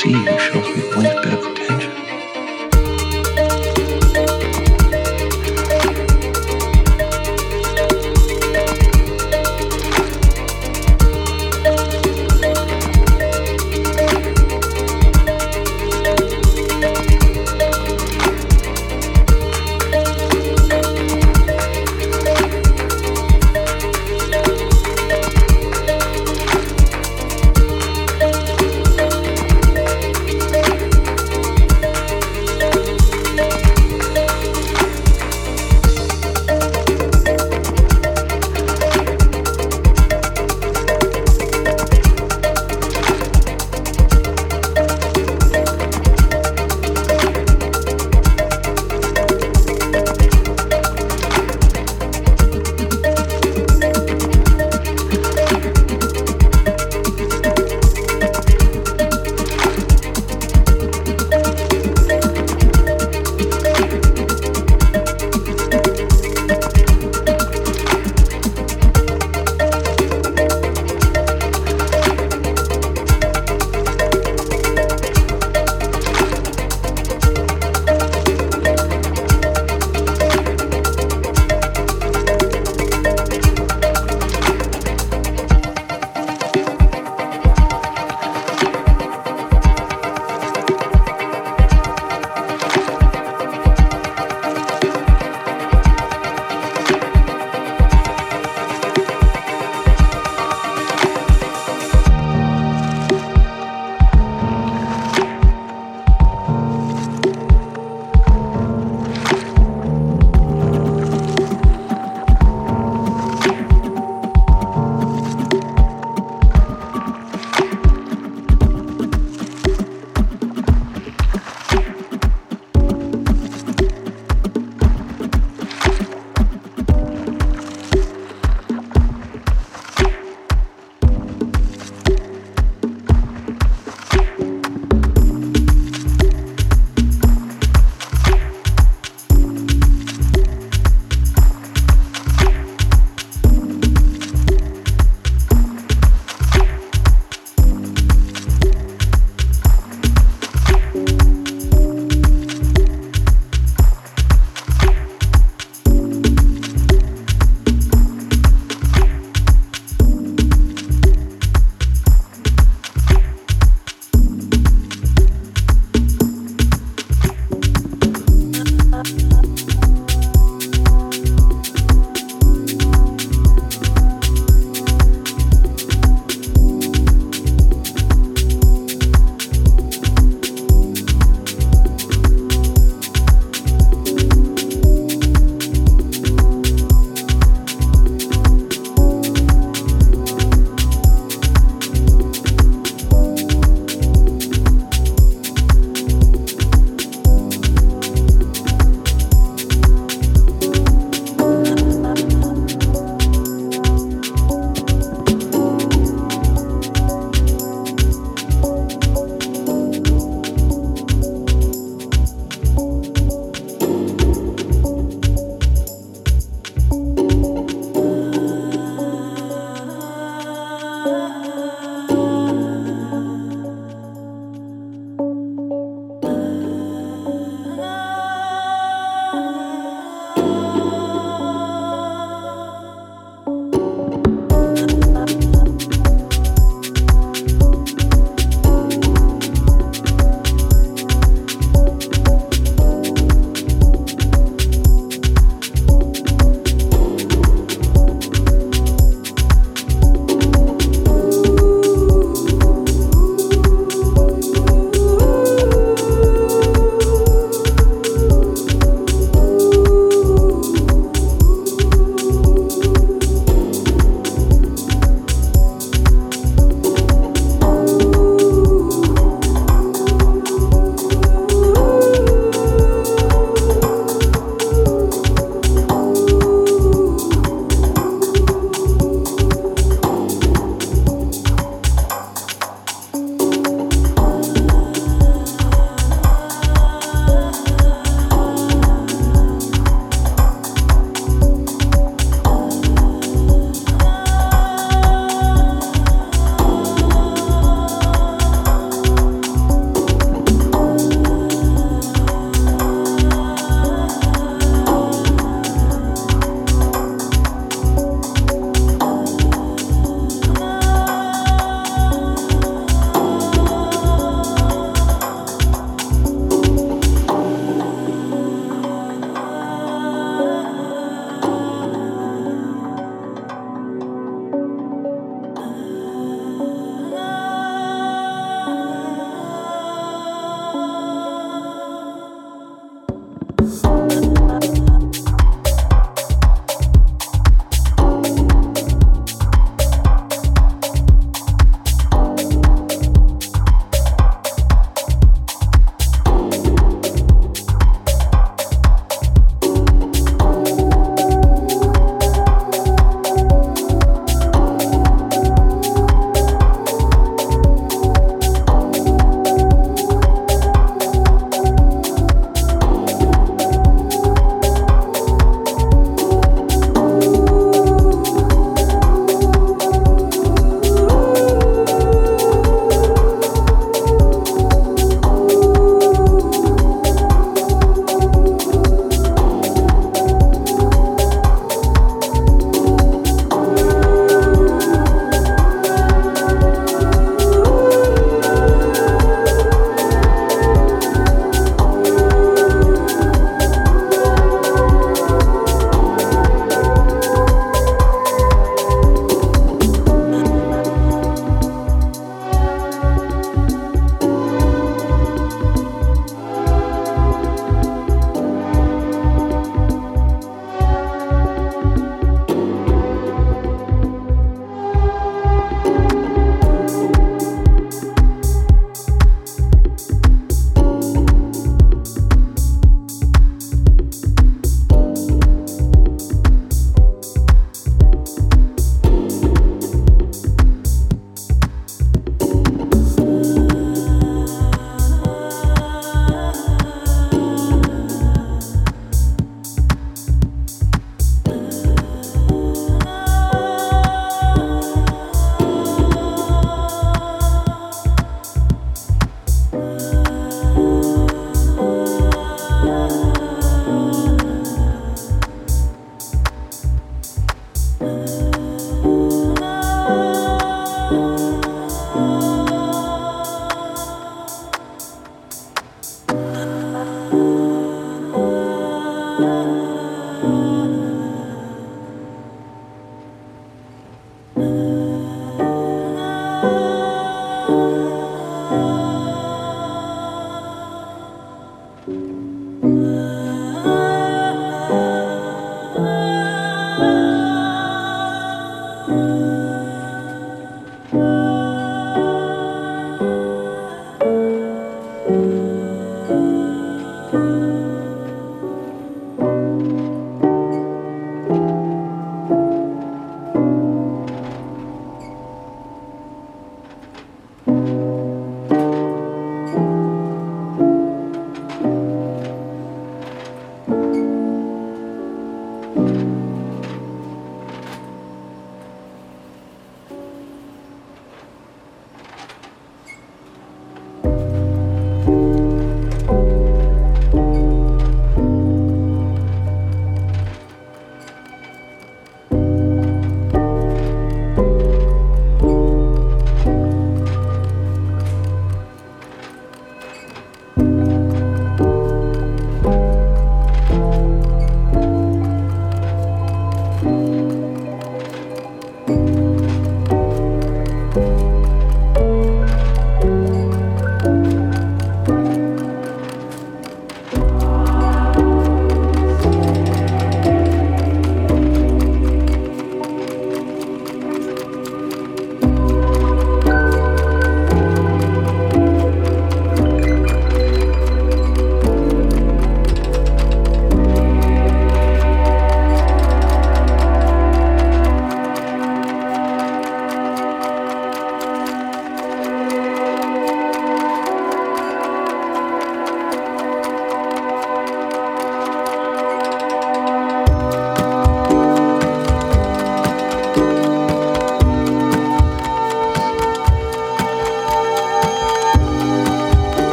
see you shows me the least bit of attention.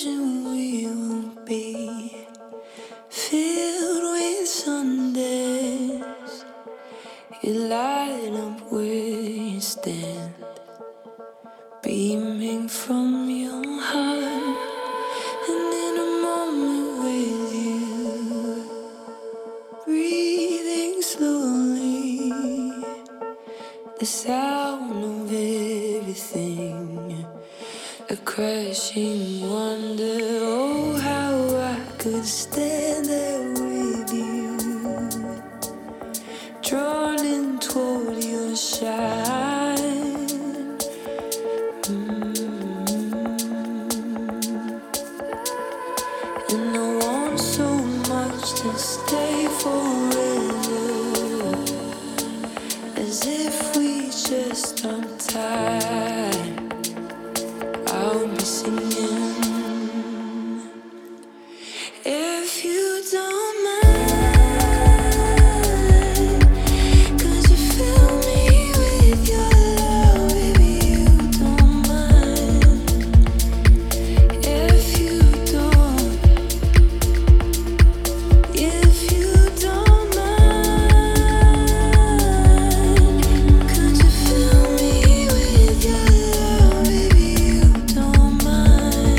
ocean we will be, filled with Sundays. You light up where you stand, beaming from your heart. And in a moment with you, breathing slowly, the sound of everything, a crashing wonder. Oh, how I could stand there with you, drawn in toward your shine. And I want so much to stay forever, as if we just aren't tired. I'll be singing if you don't mind, 'cause you fill me with your love. If you don't mind, if you don't mind, 'cause you fill me with your love. If you don't mind.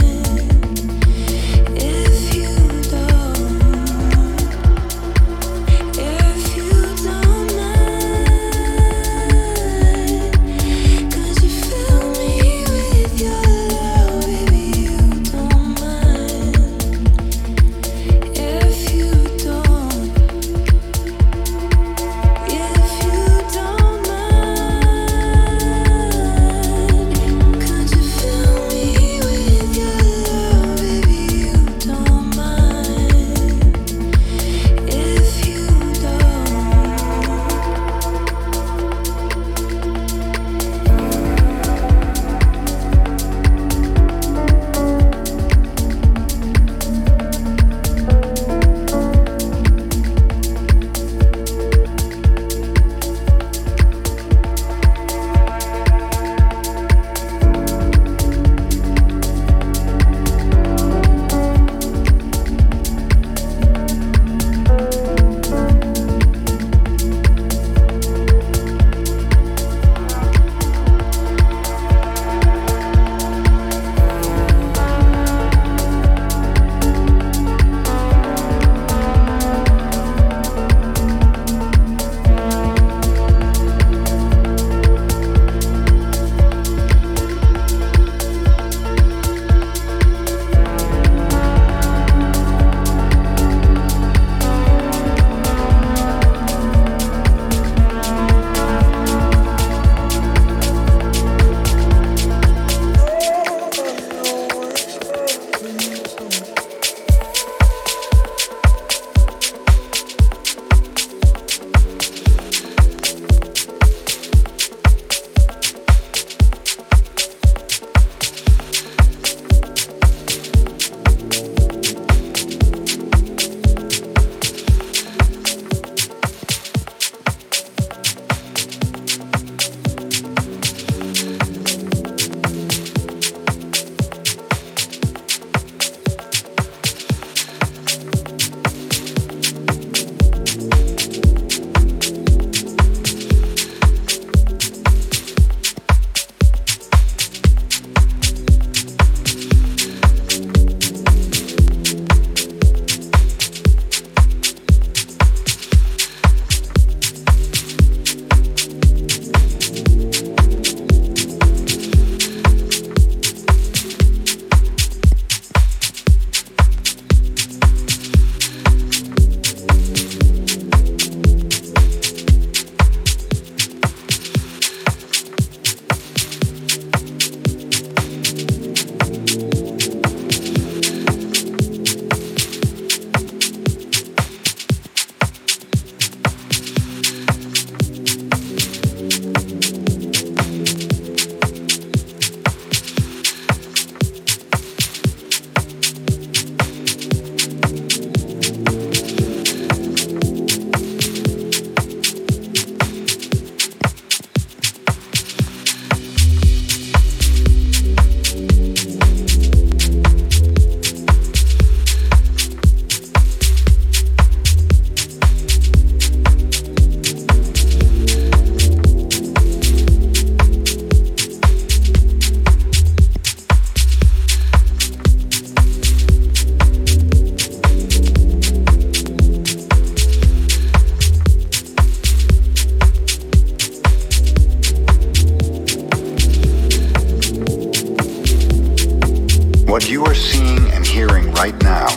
What you are seeing and hearing right now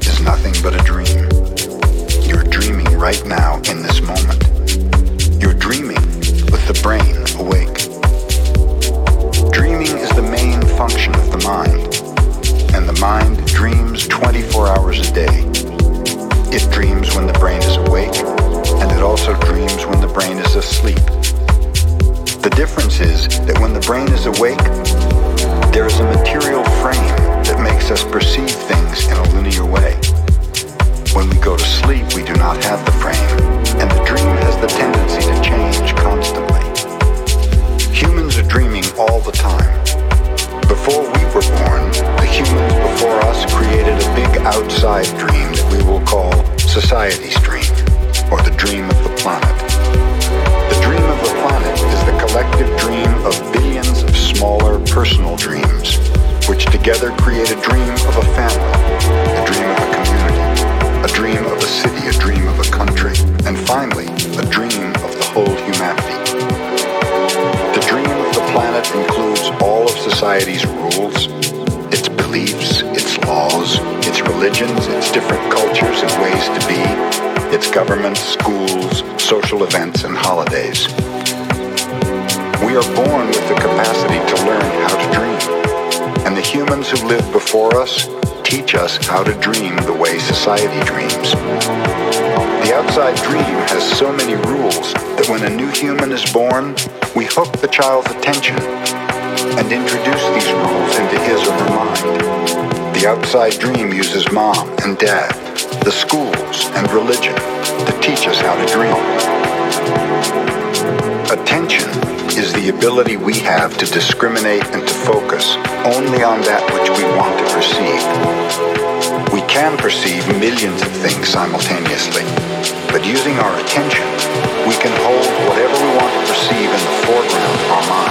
is nothing but a dream. You're dreaming right now in this moment. You're dreaming with the brain awake. Dreaming is the main function of the mind, and the mind dreams 24 hours a day. It dreams when the brain is awake, and it also dreams when the brain is asleep. The difference is that when the brain is awake, there is a material frame that makes us perceive things in a linear way. When we go to sleep, we do not have the frame, and the dream has the tendency to change constantly. Humans are dreaming all the time. Before we were born, the humans before us created a big outside dream that we will call society's dream, or the dream of the planet. The dream of the planet is the collective dream of billions of smaller personal dreams, which together create a dream of a family, a dream of a community, a dream of a city, a dream of a country, and finally, a dream of the whole humanity. The dream of the planet includes all of society's rules, its beliefs, its laws, its religions, its different cultures and ways to be, its governments, schools, social events, and holidays. We are born with the capacity to learn how to dream, and the humans who lived before us teach us how to dream the way society dreams. The outside dream has so many rules that when a new human is born, we hook the child's attention and introduce these rules into his or her mind. The outside dream uses mom and dad, the schools and religion to teach us how to dream. Attention is the ability we have to discriminate and to focus only on that which we want to perceive. We can perceive millions of things simultaneously, but using our attention, we can hold whatever we want to perceive in the foreground of our mind.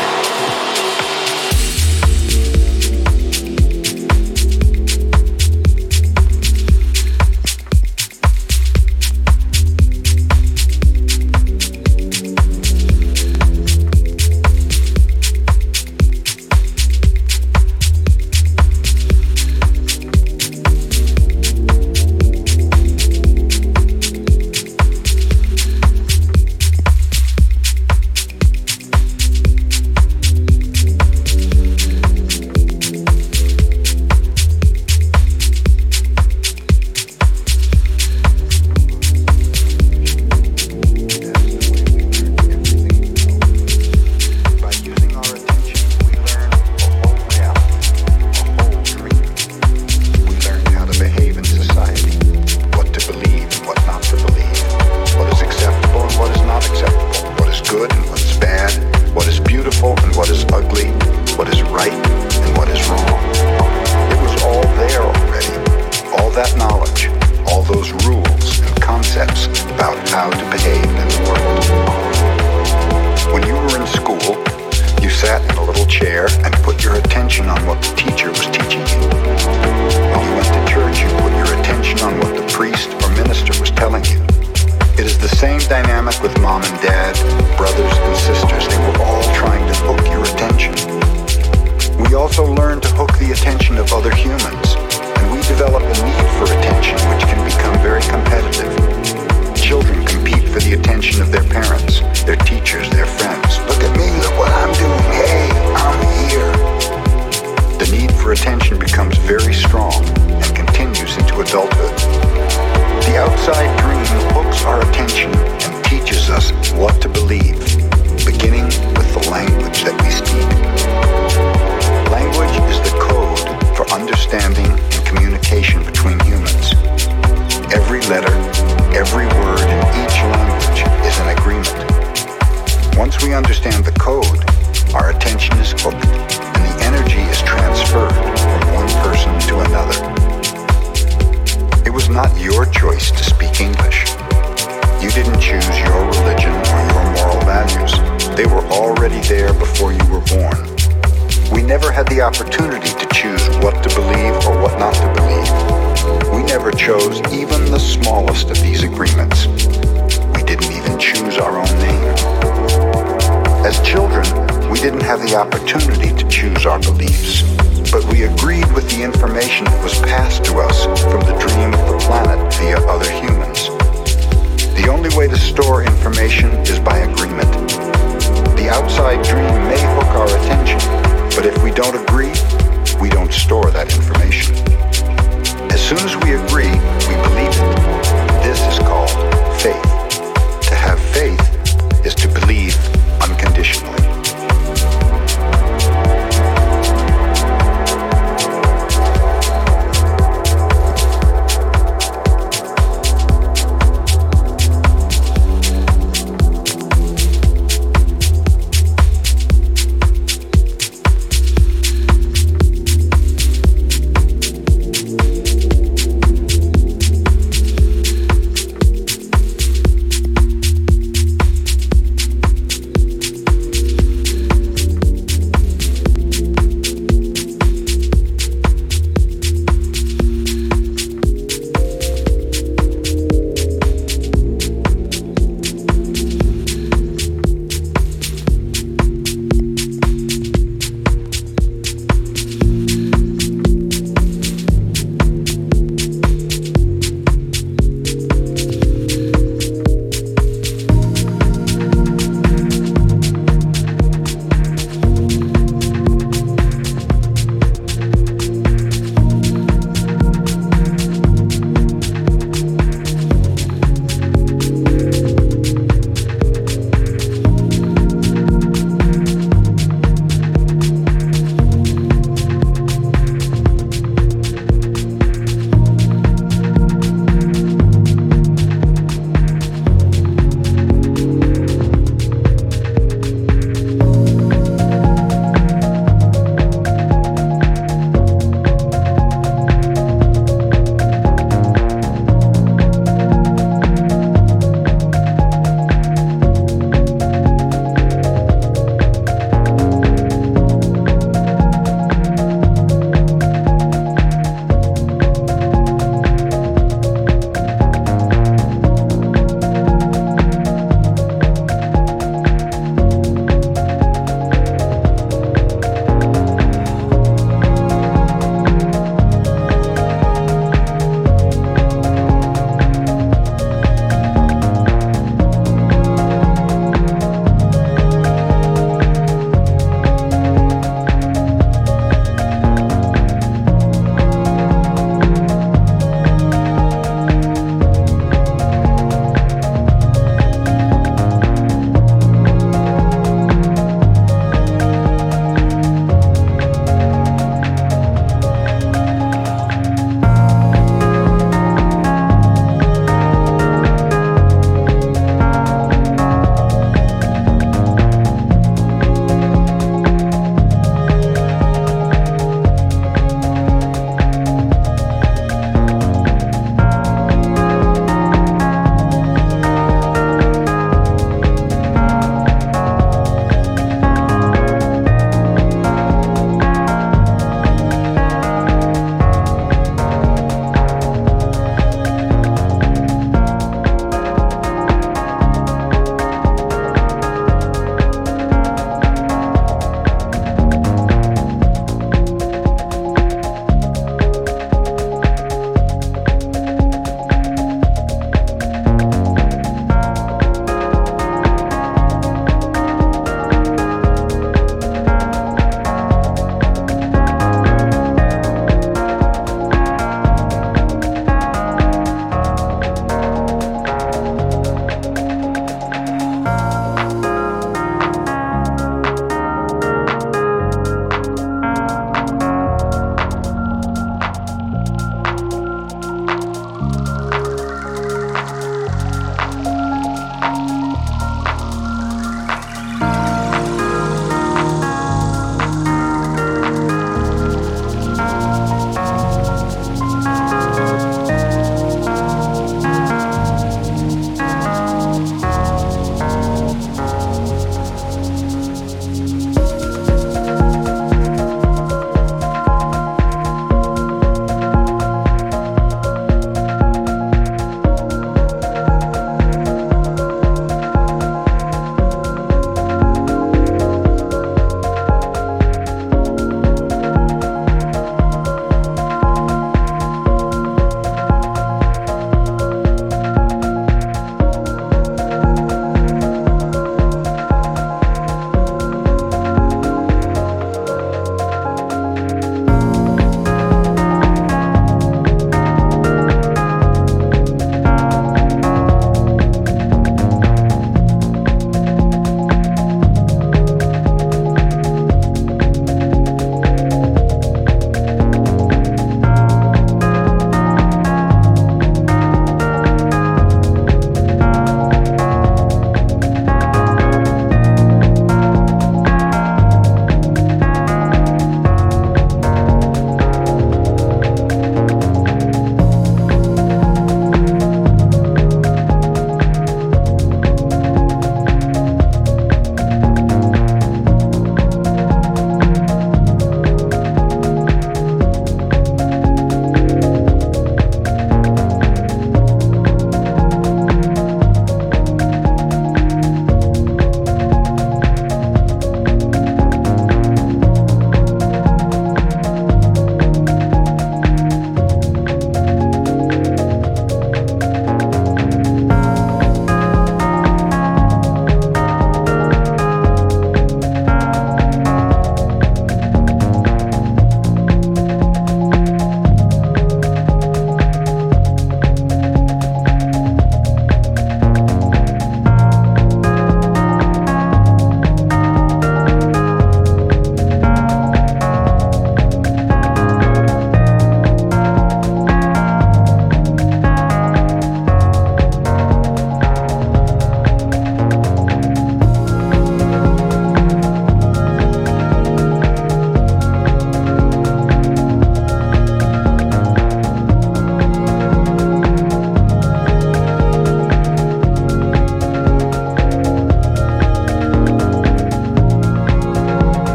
As children, we didn't have the opportunity to choose our beliefs. but we agreed with the information that was passed to us from the dream of the planet via other humans. The only way to store information is by agreement. The outside dream may hook our attention, but if we don't agree, we don't store that information. As soon as we agree, we believe it. This is called faith. To have faith is to believe unconditionally.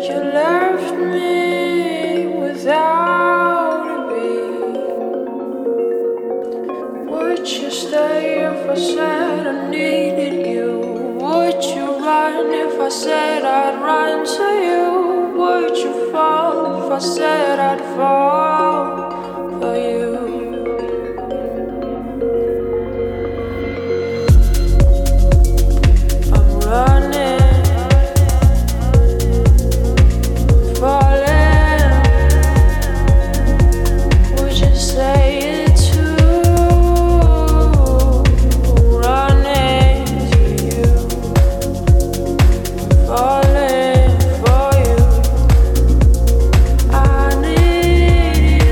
You left me without a beat. Would you stay if I said I needed you? Would you run if I said I'd run to you? Would you fall if I said I'd fall for you? Falling for you, I need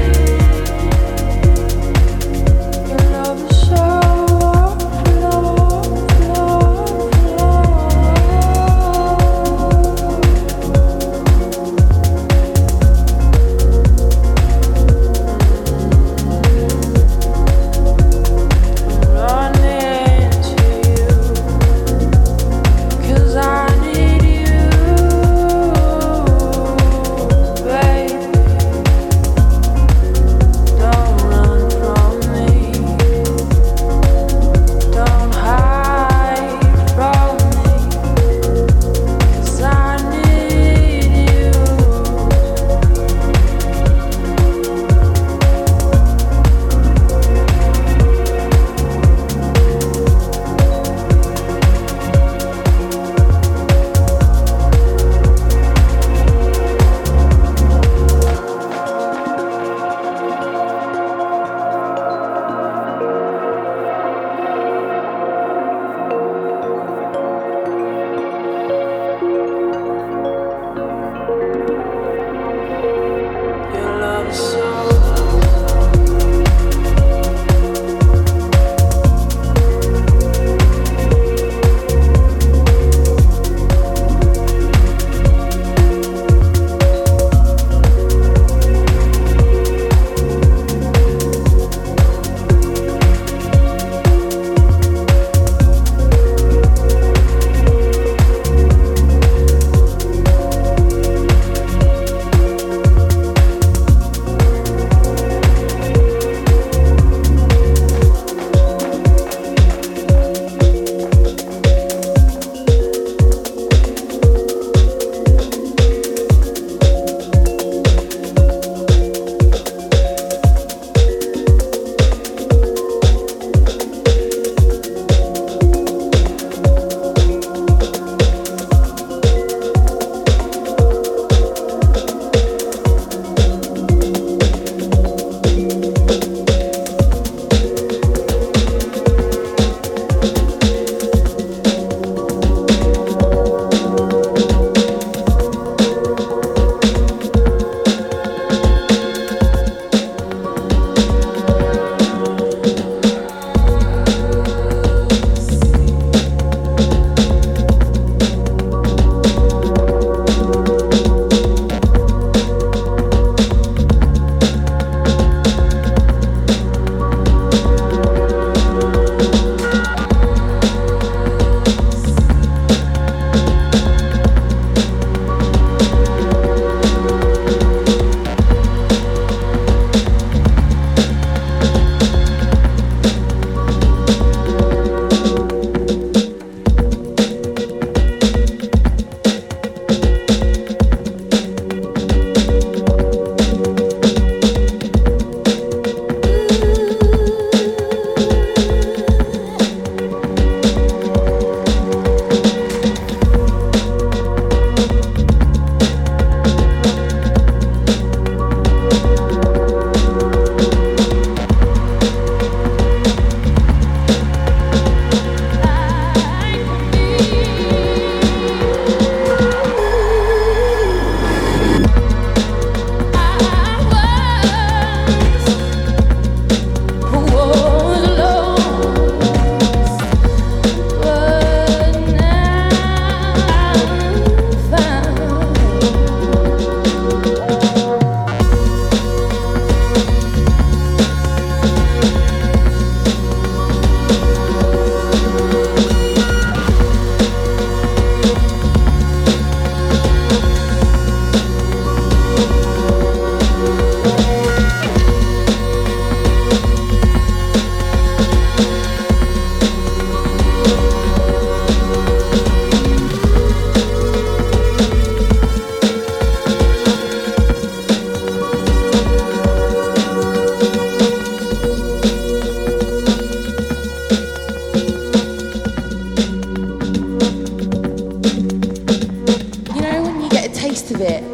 of it.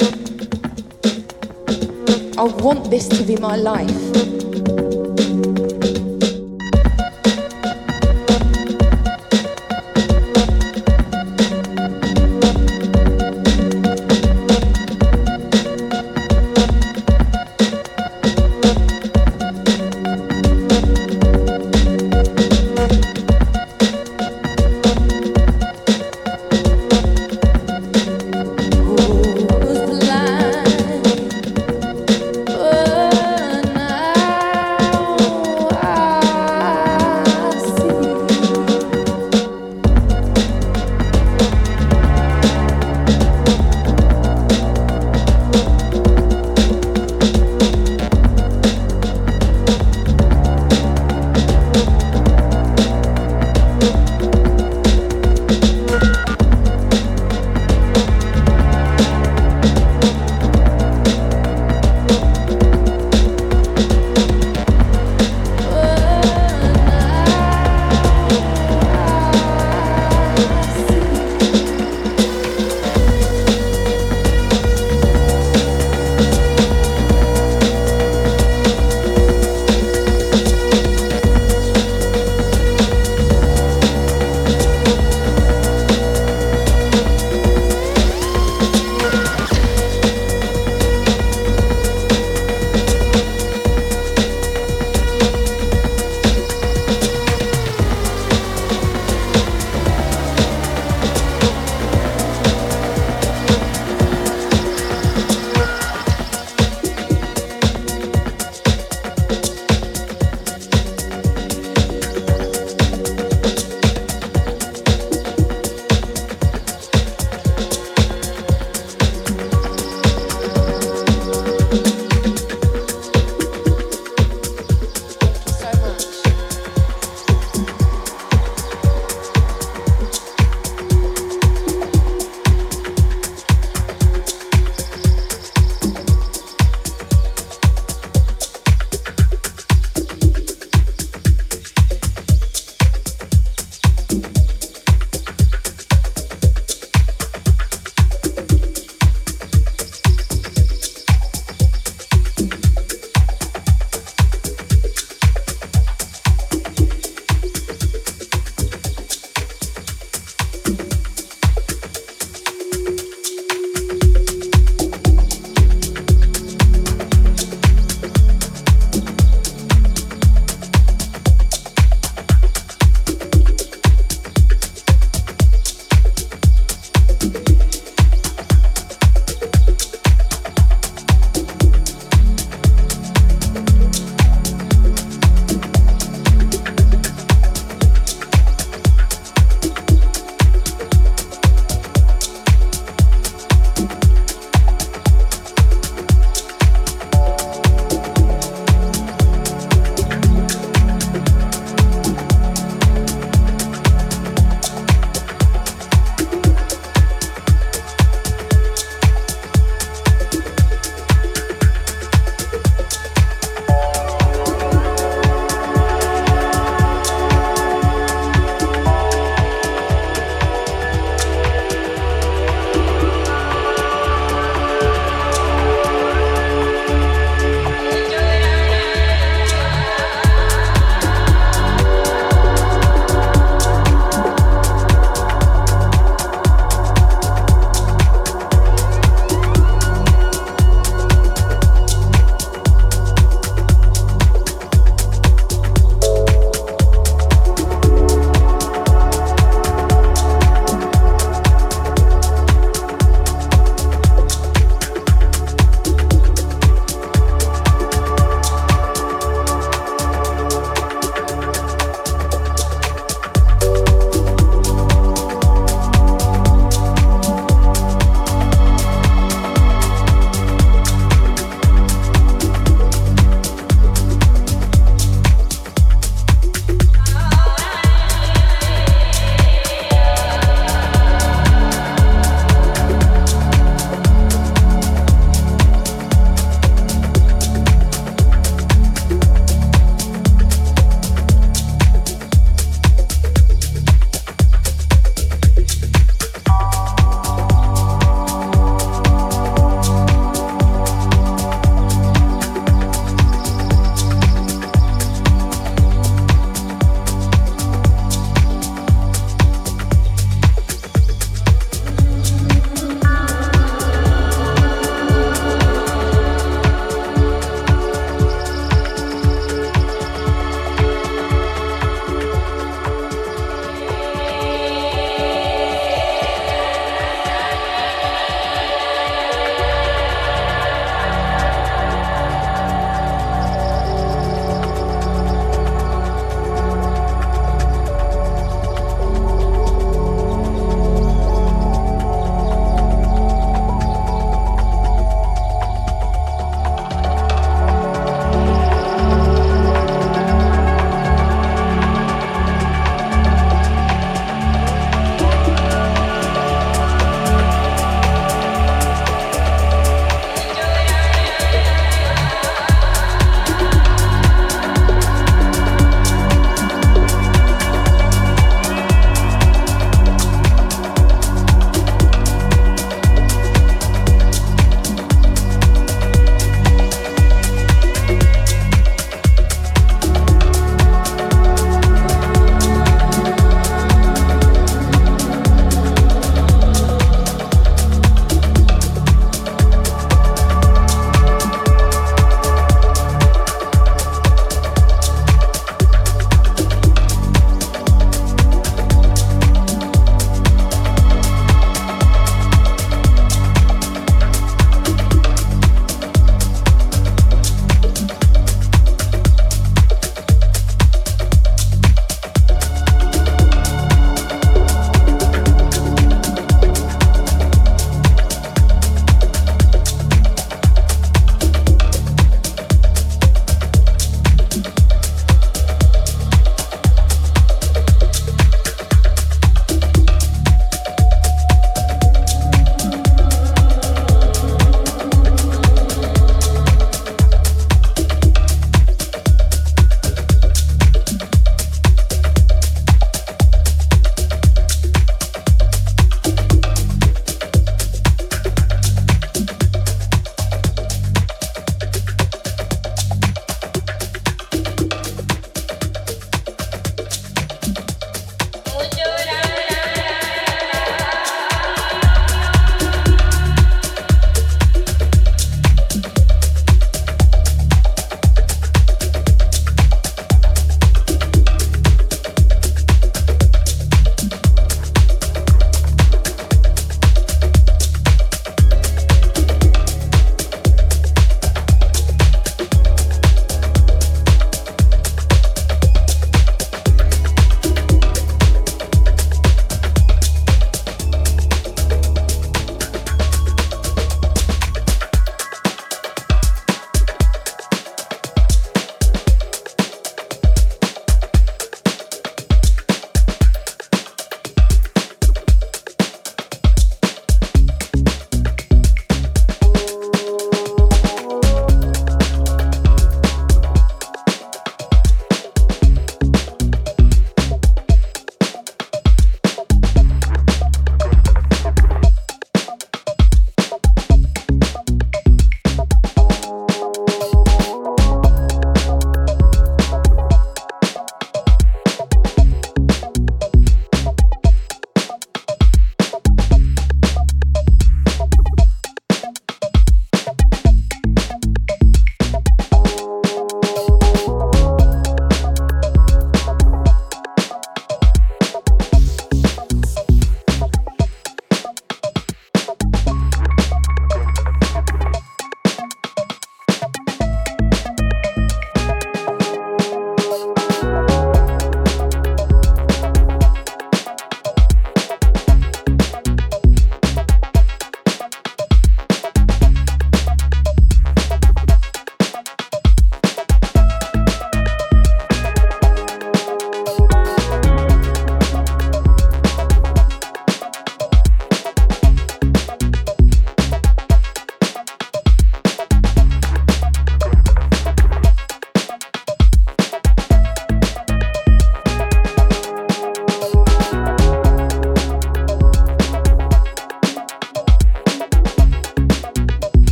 I want this to be my life.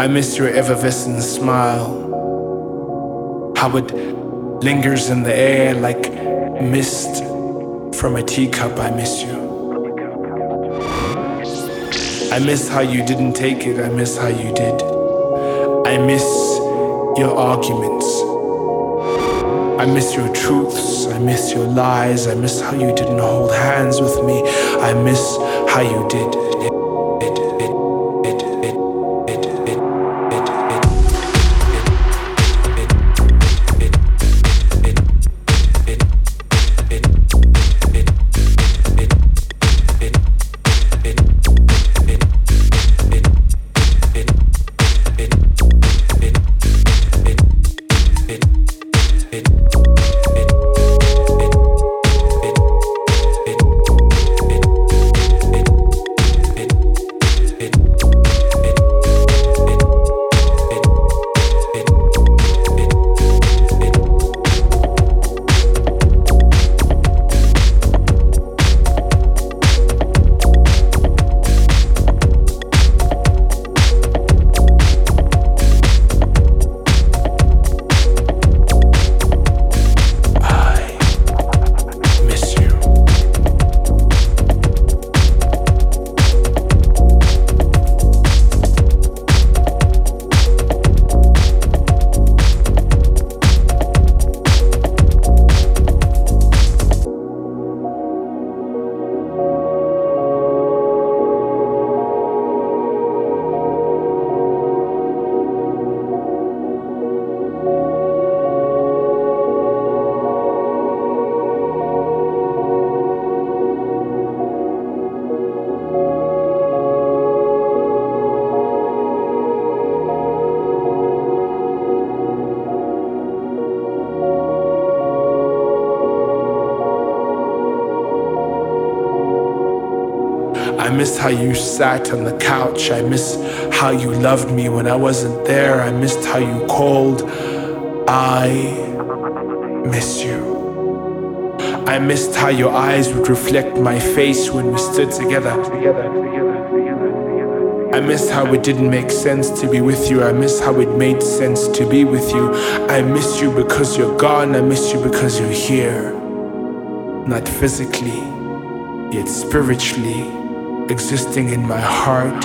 I miss your effervescent smile, how it lingers in the air like mist from a teacup. I miss you. I miss how you didn't take it. I miss how you did. I miss your arguments. I miss your truths. I miss your lies. I miss how you didn't hold hands with me. I miss how you did. I miss how you sat on the couch. I miss how you loved me when I wasn't there. I missed how you called. I miss you. I missed how your eyes would reflect my face when we stood together. I miss how it didn't make sense to be with you. I miss how it made sense to be with you. I miss you because you're gone. I miss you because you're here. Not physically, yet spiritually. Existing in my heart.